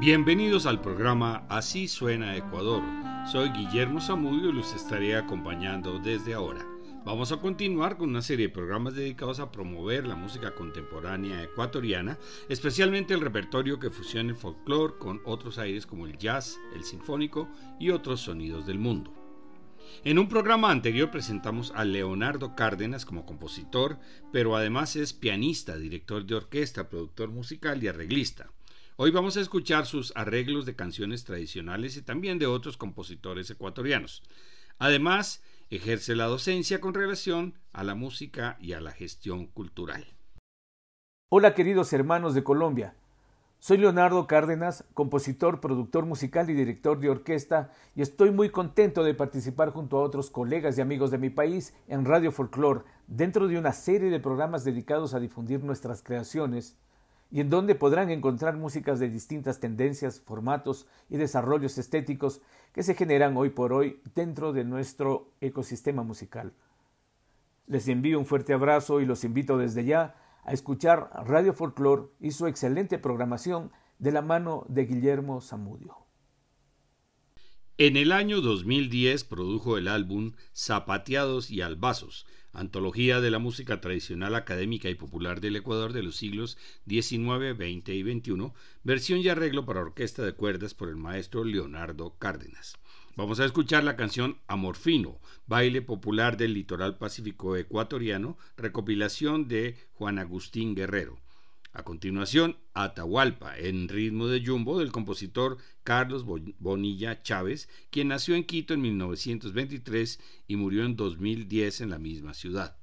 Bienvenidos al programa Así suena Ecuador. Soy Guillermo Zamudio y los estaré acompañando desde ahora. Vamos a continuar con una serie de programas dedicados a promover la música contemporánea ecuatoriana, especialmente el repertorio que fusiona el folclore con otros aires como el jazz, el sinfónico y otros sonidos del mundo. En un programa anterior presentamos a Leonardo Cárdenas como compositor, pero además es pianista, director de orquesta, productor musical y arreglista. Hoy vamos a escuchar sus arreglos de canciones tradicionales y también de otros compositores ecuatorianos. Además, ejerce la docencia con relación a la música y a la gestión cultural. Hola queridos hermanos de Colombia, soy Leonardo Cárdenas, compositor, productor musical y director de orquesta, y estoy muy contento de participar junto a otros colegas y amigos de mi país en Radio Folclor, dentro de una serie de programas dedicados a difundir nuestras creaciones, y en donde podrán encontrar músicas de distintas tendencias, formatos y desarrollos estéticos que se generan hoy por hoy dentro de nuestro ecosistema musical. Les envío un fuerte abrazo y los invito desde ya a escuchar Radio Folclor y su excelente programación de la mano de Guillermo Zamudio. En el año 2010 produjo el álbum Zapateados y Albazos, antología de la música tradicional académica y popular del Ecuador de los siglos XIX, XX y XXI, versión y arreglo para orquesta de cuerdas por el maestro Leonardo Cárdenas. Vamos a escuchar la canción Amorfino, baile popular del litoral pacífico ecuatoriano, recopilación de Juan Agustín Guerrero. A continuación, Atahualpa, en ritmo de jumbo del compositor Carlos Bonilla Chávez, quien nació en Quito en 1923 y murió en 2010 en la misma ciudad.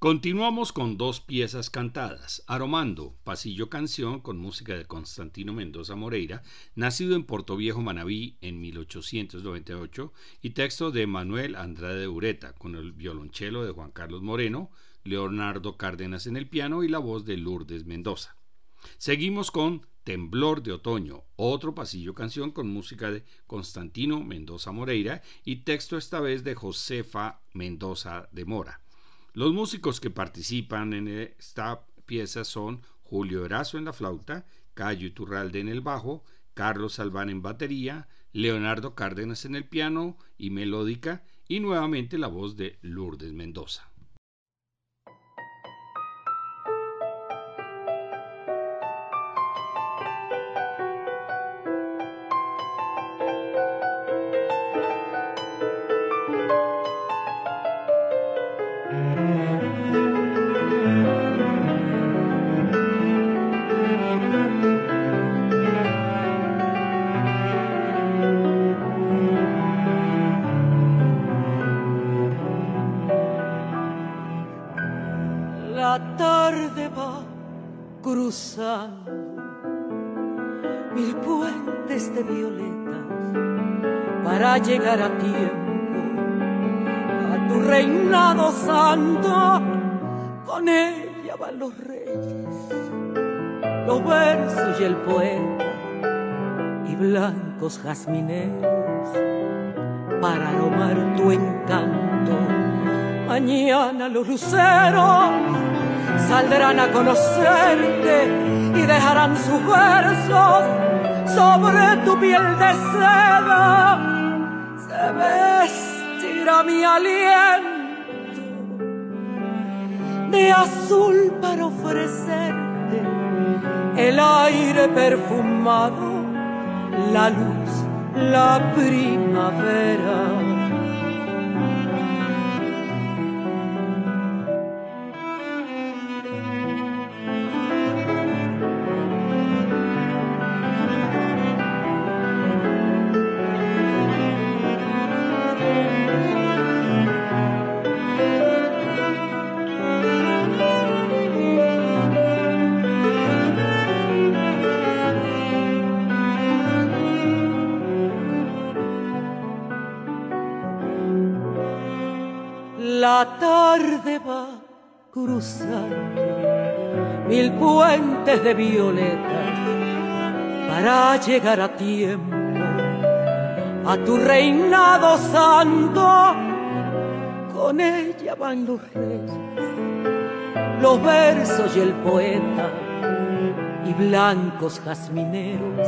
Continuamos con dos piezas cantadas. Aromando, pasillo canción con música de Constantino Mendoza Moreira, nacido en Portoviejo, Manabí, en 1898, y texto de Manuel Andrade Ureta, con el violonchelo de Juan Carlos Moreno, Leonardo Cárdenas en el piano y la voz de Lourdes Mendoza. Seguimos con Temblor de Otoño, otro pasillo canción con música de Constantino Mendoza Moreira y texto esta vez de Josefa Mendoza de Mora. Los músicos que participan en esta pieza son Julio Erazo en la flauta, Cayo Iturralde en el bajo, Carlos Albán en batería, Leonardo Cárdenas en el piano y melódica, y nuevamente la voz de Lourdes Mendoza. Mil puentes de violetas para llegar a tiempo a tu reinado santo. Con ella van los reyes, los versos y el poeta, y blancos jazmineros para aromar tu encanto. Mañana los luceros saldrán a conocerte y dejarán sus versos sobre tu piel de seda. Se vestirá mi aliento de azul para ofrecerte el aire perfumado, la luz, la primavera. La tarde va cruzando mil puentes de violetas para llegar a tiempo a tu reinado santo. Con ella van los reyes, los versos y el poeta, y blancos jazmineros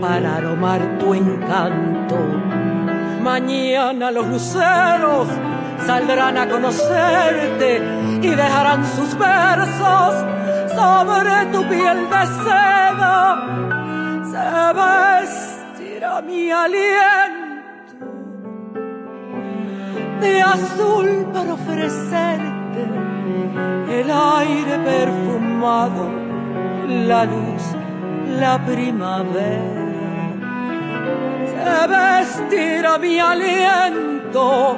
para aromar tu encanto. Mañana los luceros saldrán a conocerte y dejarán sus versos sobre tu piel de seda. Se vestirá mi aliento de azul para ofrecerte el aire perfumado, la luz, la primavera. Se vestirá mi aliento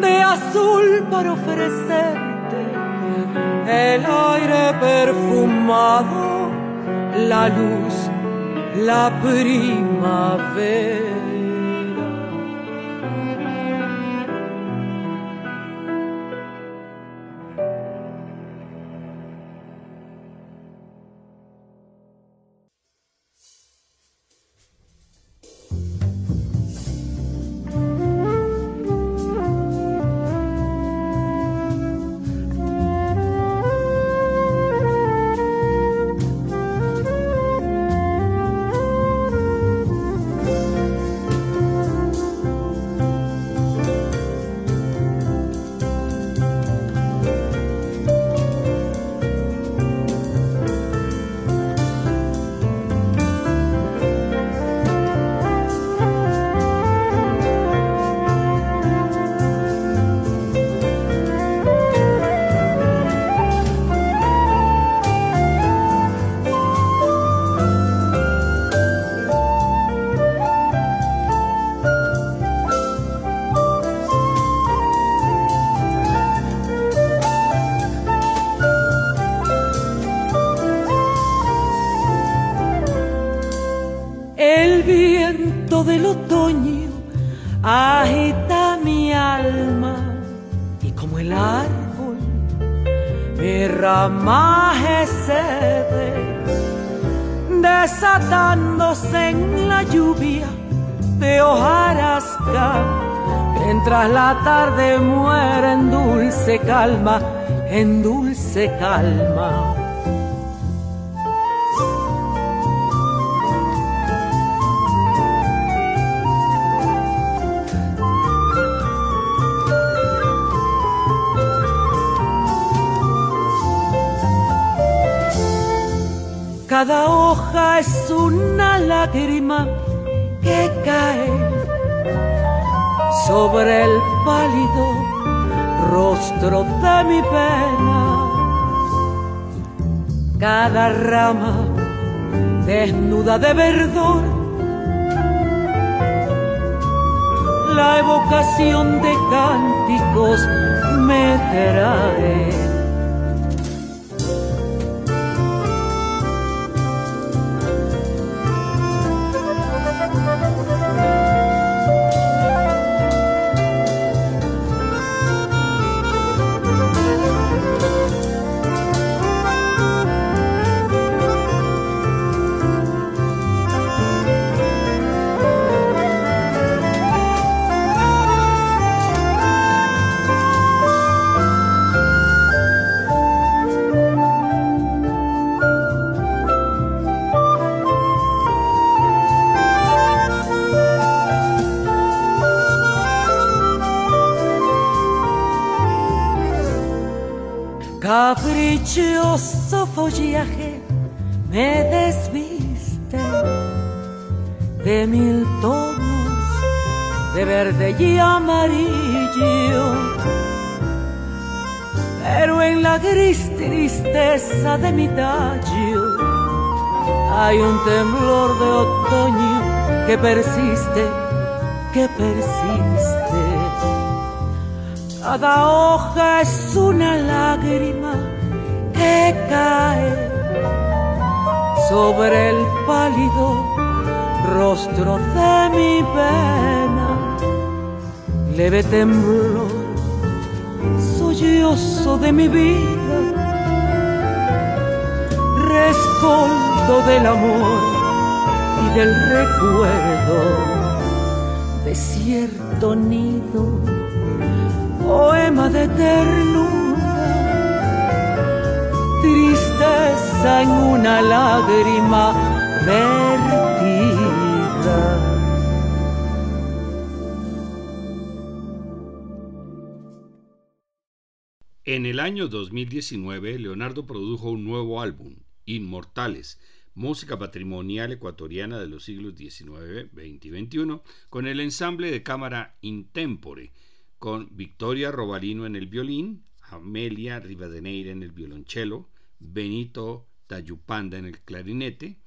de azul para ofrecerte el aire perfumado, la luz, la primavera. del otoño agita mi alma y como el árbol mi ramaje cede, desatándose en la lluvia de hojarasca, mientras la tarde muere en dulce calma, en dulce calma. Cada hoja es una lágrima que cae sobre el pálido rostro de mi pena. Cada rama desnuda de verdor, la evocación de cánticos me trae. Caprichoso follaje me desviste de mil tonos de verde y amarillo, pero en la gris tristeza de mi tallo hay un temblor de otoño que persiste, que persiste. Cada hoja es una lágrima que cae sobre el pálido rostro de mi pena. Leve temblor, sollozo de mi vida, rescoldo del amor y del recuerdo, desierto nido, poema de ternura, tristeza en una lágrima vertida. En el año 2019, Leonardo produjo un nuevo álbum, Inmortales, música patrimonial ecuatoriana de los siglos XIX, XX y XXI, con el ensamble de cámara Intémpore, con Victoria Robalino en el violín, Amelia Rivadeneira en el violonchelo, Benito Tayupanda en el clarinete,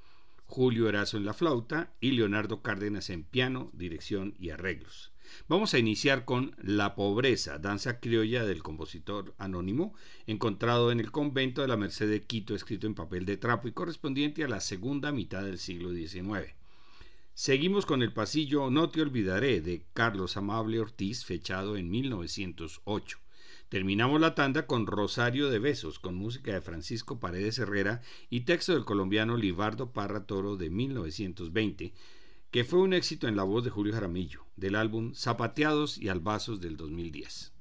Julio Erazo en la flauta y Leonardo Cárdenas en piano, dirección y arreglos. Vamos a iniciar con La Pobreza, danza criolla del compositor anónimo, encontrado en el convento de la Merced de Quito, escrito en papel de trapo y correspondiente a la segunda mitad del siglo XIX. Seguimos con el pasillo No te olvidaré de Carlos Amable Ortiz, fechado en 1908. Terminamos la tanda con Rosario de Besos, con música de Francisco Paredes Herrera y texto del colombiano Libardo Parra Toro de 1920, que fue un éxito en la voz de Julio Jaramillo, del álbum Zapateados y Albazos del 2010.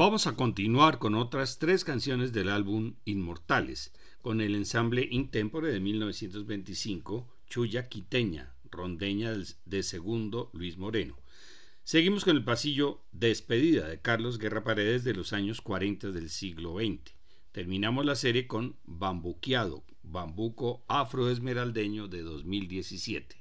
Vamos a continuar con otras tres canciones del álbum Inmortales, con el ensamble Intémpore de 1925, Chulla Quiteña, rondeña de segundo Luis Moreno. Seguimos con el pasillo Despedida de Carlos Guerra Paredes de los años 40 del siglo XX. Terminamos la serie con Bambuqueado, Bambuco Afroesmeraldeño de 2017.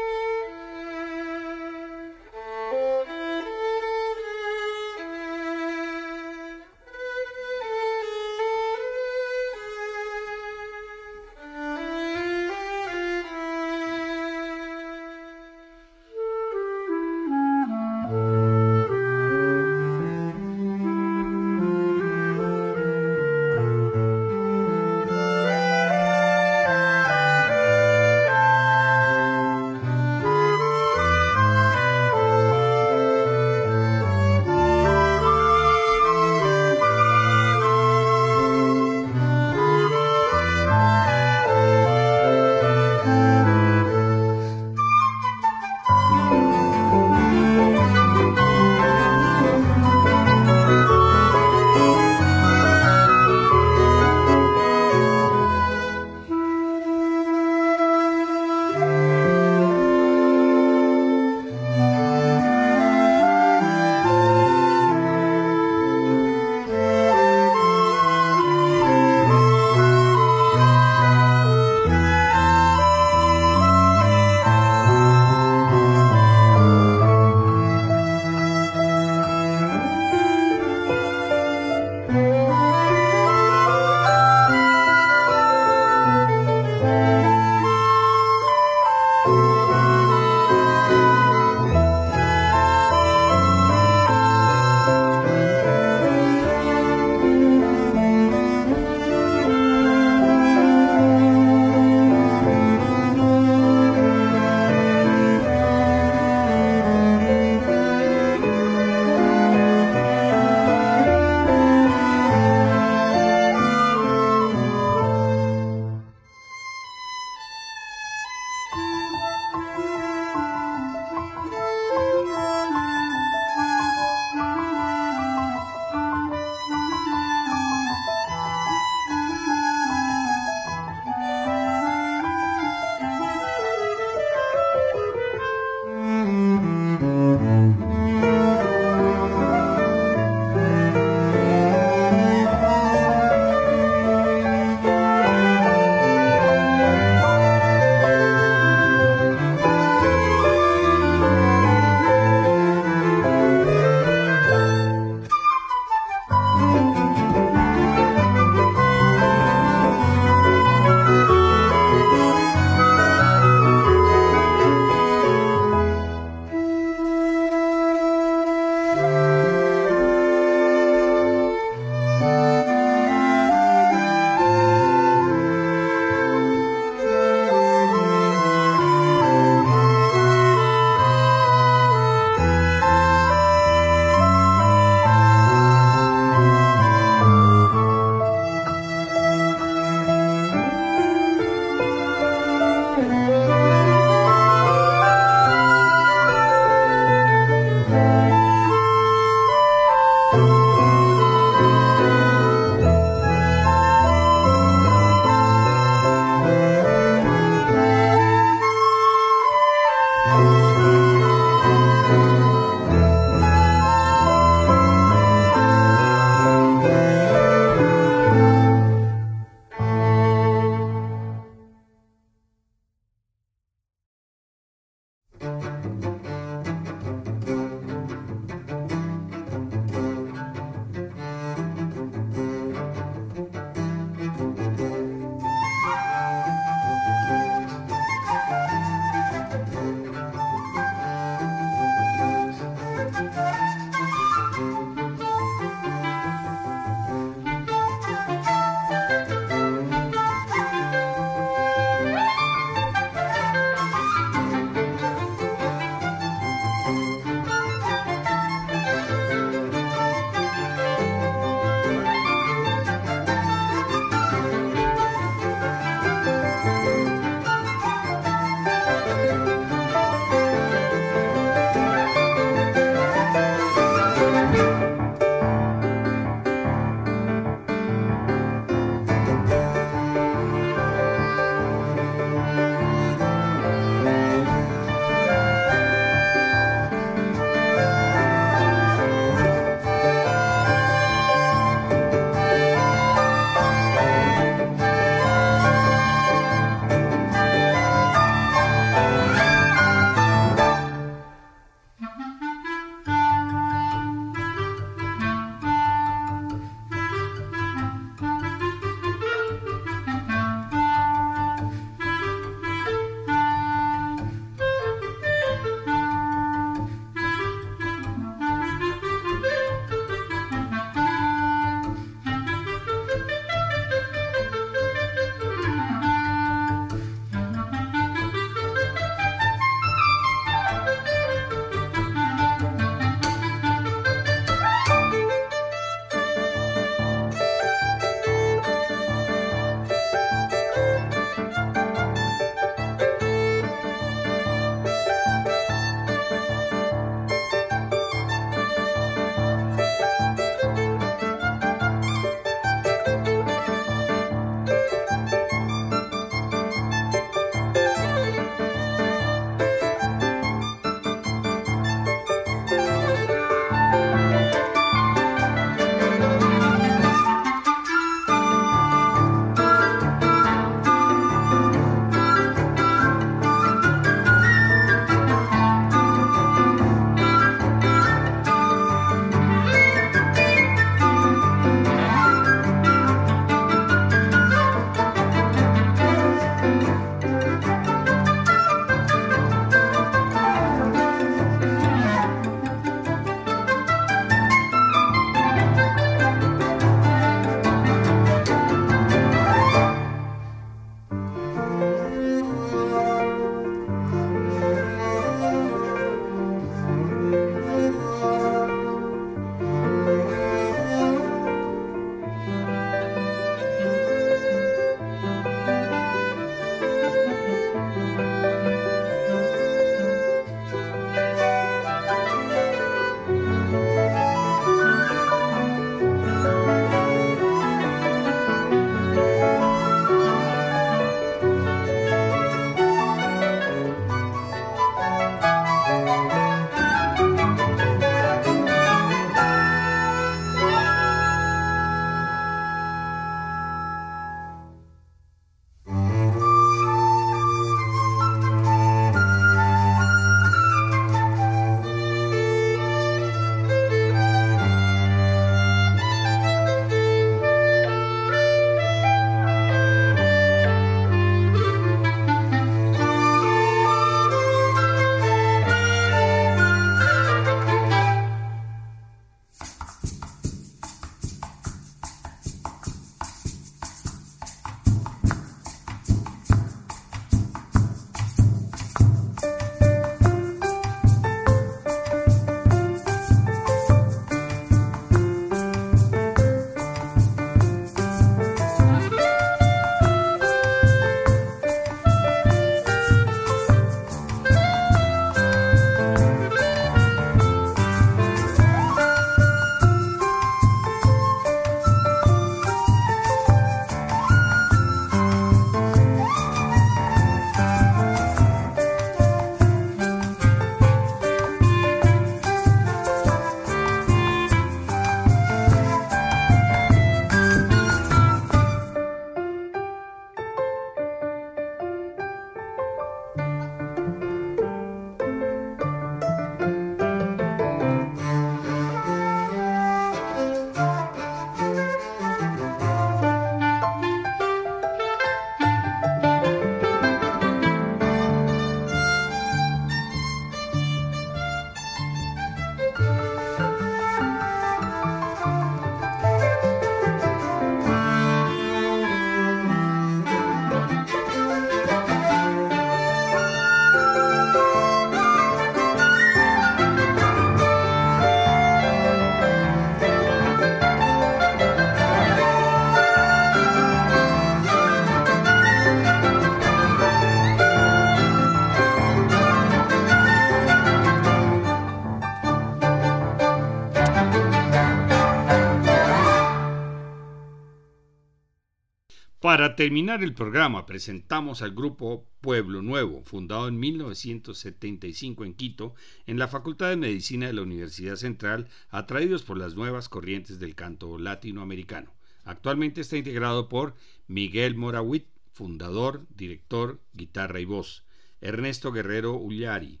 Para terminar el programa, presentamos al grupo Pueblo Nuevo, fundado en 1975 en Quito, en la Facultad de Medicina de la Universidad Central, atraídos por las nuevas corrientes del canto latinoamericano. Actualmente está integrado por Miguel Morawit, fundador, director, guitarra y voz; Ernesto Guerrero Ullari,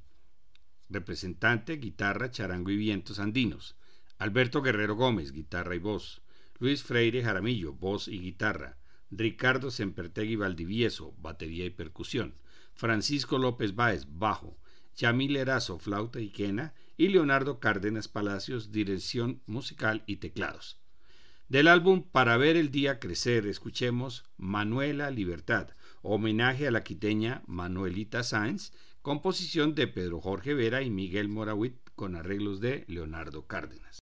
representante, guitarra, charango y vientos andinos; Alberto Guerrero Gómez, guitarra y voz; Luis Freire Jaramillo, voz y guitarra; Ricardo Sempertegui Valdivieso, batería y percusión; Francisco López Báez, bajo; Yamil Erazo, flauta y quena; y Leonardo Cárdenas Palacios, dirección musical y teclados. Del álbum Para ver el día crecer, escuchemos Manuela Libertad, homenaje a la quiteña Manuelita Sáenz, composición de Pedro Jorge Vera y Miguel Morawit, con arreglos de Leonardo Cárdenas.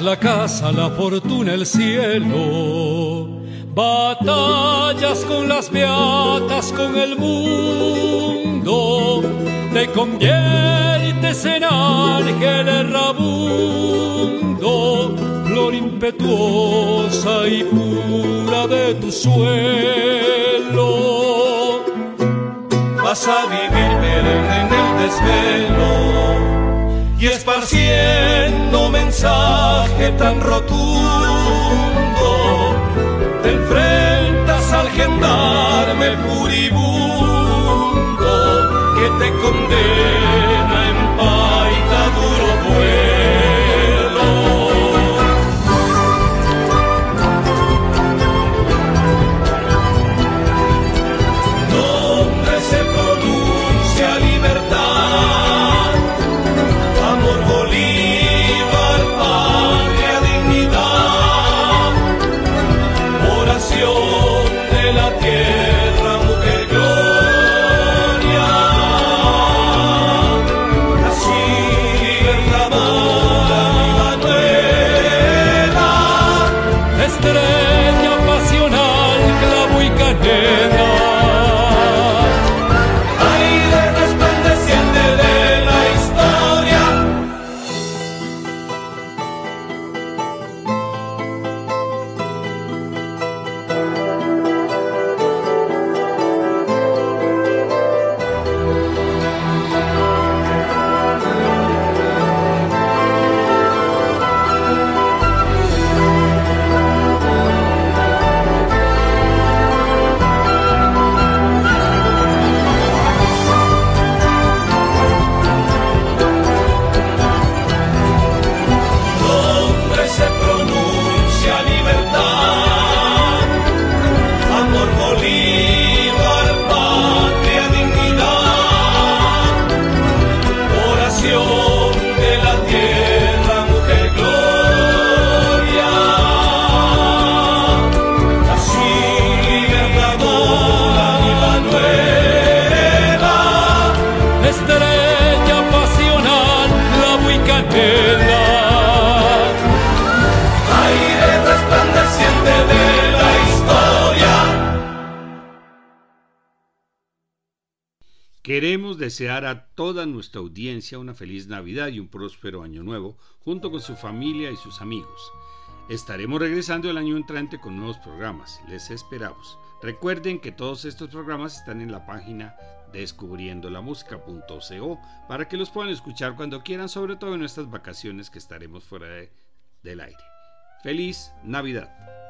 La casa, la fortuna, el cielo, batallas con las beatas, con el mundo, te conviertes en ángel errabundo, flor impetuosa y pura de tu suelo. Vas a vivir en el desvelo y esparciendo mensaje tan rotundo, te enfrentas al gendarme furibundo que te condena en paita duro duelo. Queremos desear a toda nuestra audiencia una feliz Navidad y un próspero Año Nuevo, junto con su familia y sus amigos. Estaremos regresando el año entrante con nuevos programas. Les esperamos. Recuerden que todos estos programas están en la página descubriendolamusica.co para que los puedan escuchar cuando quieran, sobre todo en nuestras vacaciones que estaremos fuera del aire. ¡Feliz Navidad!